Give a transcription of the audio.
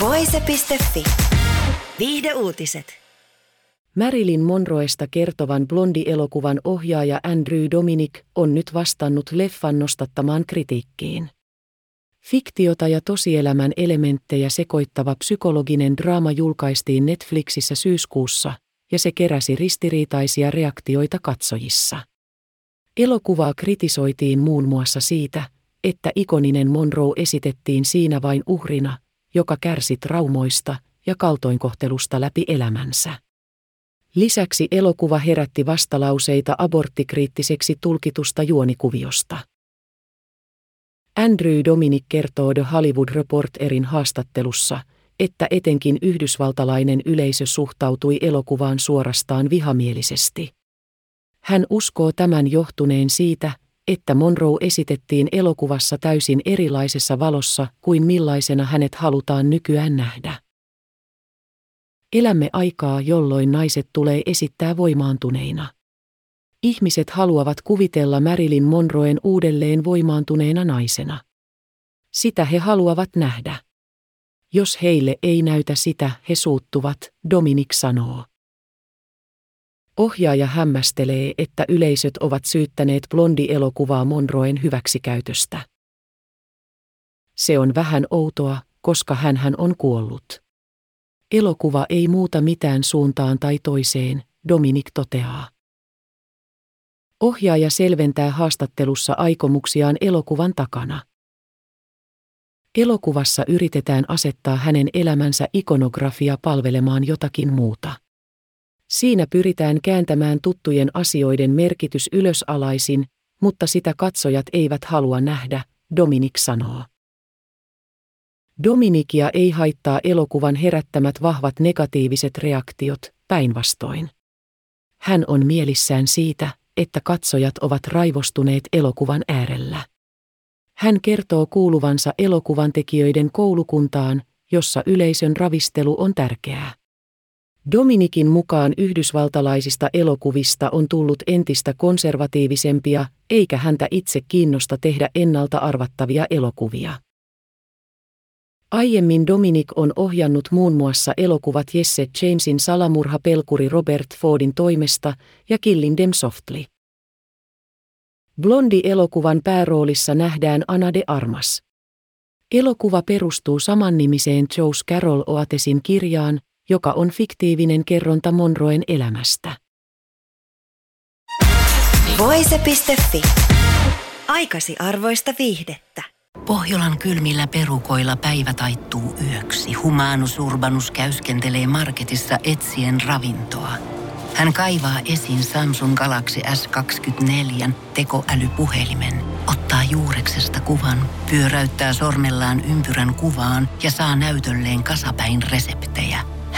Voise.fi. Viihdeuutiset. Marilyn Monroesta kertovan Blondi-elokuvan ohjaaja Andrew Dominik on nyt vastannut leffan nostattamaan kritiikkiin. Fiktiota ja tosielämän elementtejä sekoittava psykologinen draama julkaistiin Netflixissä syyskuussa, ja se keräsi ristiriitaisia reaktioita katsojissa. Elokuvaa kritisoitiin muun muassa siitä, että ikoninen Monroe esitettiin siinä vain uhrina, joka kärsi traumoista ja kaltoinkohtelusta läpi elämänsä. Lisäksi elokuva herätti vastalauseita aborttikriittiseksi tulkitusta juonikuviosta. Andrew Dominik kertoo The Hollywood Reporterin haastattelussa, että etenkin yhdysvaltalainen yleisö suhtautui elokuvaan suorastaan vihamielisesti. Hän uskoo tämän johtuneen siitä, että Monroe esitettiin elokuvassa täysin erilaisessa valossa kuin millaisena hänet halutaan nykyään nähdä. Elämme aikaa, jolloin naiset tulee esittää voimaantuneina. Ihmiset haluavat kuvitella Marilyn Monroen uudelleen voimaantuneena naisena. Sitä he haluavat nähdä. Jos heille ei näytä sitä, he suuttuvat, Dominik sanoo. Ohjaaja hämmästelee, että yleisöt ovat syyttäneet Blondi-elokuvaa Monroen hyväksikäytöstä. Se on vähän outoa, koska hänhän on kuollut. Elokuva ei muuta mitään suuntaan tai toiseen, Dominik toteaa. Ohjaaja selventää haastattelussa aikomuksiaan elokuvan takana. Elokuvassa yritetään asettaa hänen elämänsä ikonografia palvelemaan jotakin muuta. Siinä pyritään kääntämään tuttujen asioiden merkitys ylösalaisin, mutta sitä katsojat eivät halua nähdä, Dominik sanoo. Dominikia ei haittaa elokuvan herättämät vahvat negatiiviset reaktiot, päinvastoin. Hän on mielissään siitä, että katsojat ovat raivostuneet elokuvan äärellä. Hän kertoo kuuluvansa elokuvantekijöiden koulukuntaan, jossa yleisön ravistelu on tärkeää. Dominikin mukaan yhdysvaltalaisista elokuvista on tullut entistä konservatiivisempia, eikä häntä itse kiinnosta tehdä ennalta arvattavia elokuvia. Aiemmin Dominik on ohjannut muun muassa elokuvat Jesse Jamesin Salamurhapelkuri Robert Fordin toimesta ja Killing Them Softly. Blondi-elokuvan pääroolissa nähdään Ana de Armas. Elokuva perustuu samannimiseen Joyce Carol Oatesin kirjaan, joka on fiktiivinen kerronta Monroen elämästä. Voise.fi. Aikasi arvoista viihdettä. Pohjolan kylmillä perukoilla päivä taittuu yöksi. Humanus Urbanus käyskentelee marketissa etsien ravintoa. Hän kaivaa esiin Samsung Galaxy S24 tekoälypuhelimen, ottaa juureksesta kuvan, pyöräyttää sormellaan ympyrän kuvaan ja saa näytölleen kasapäin reseptejä.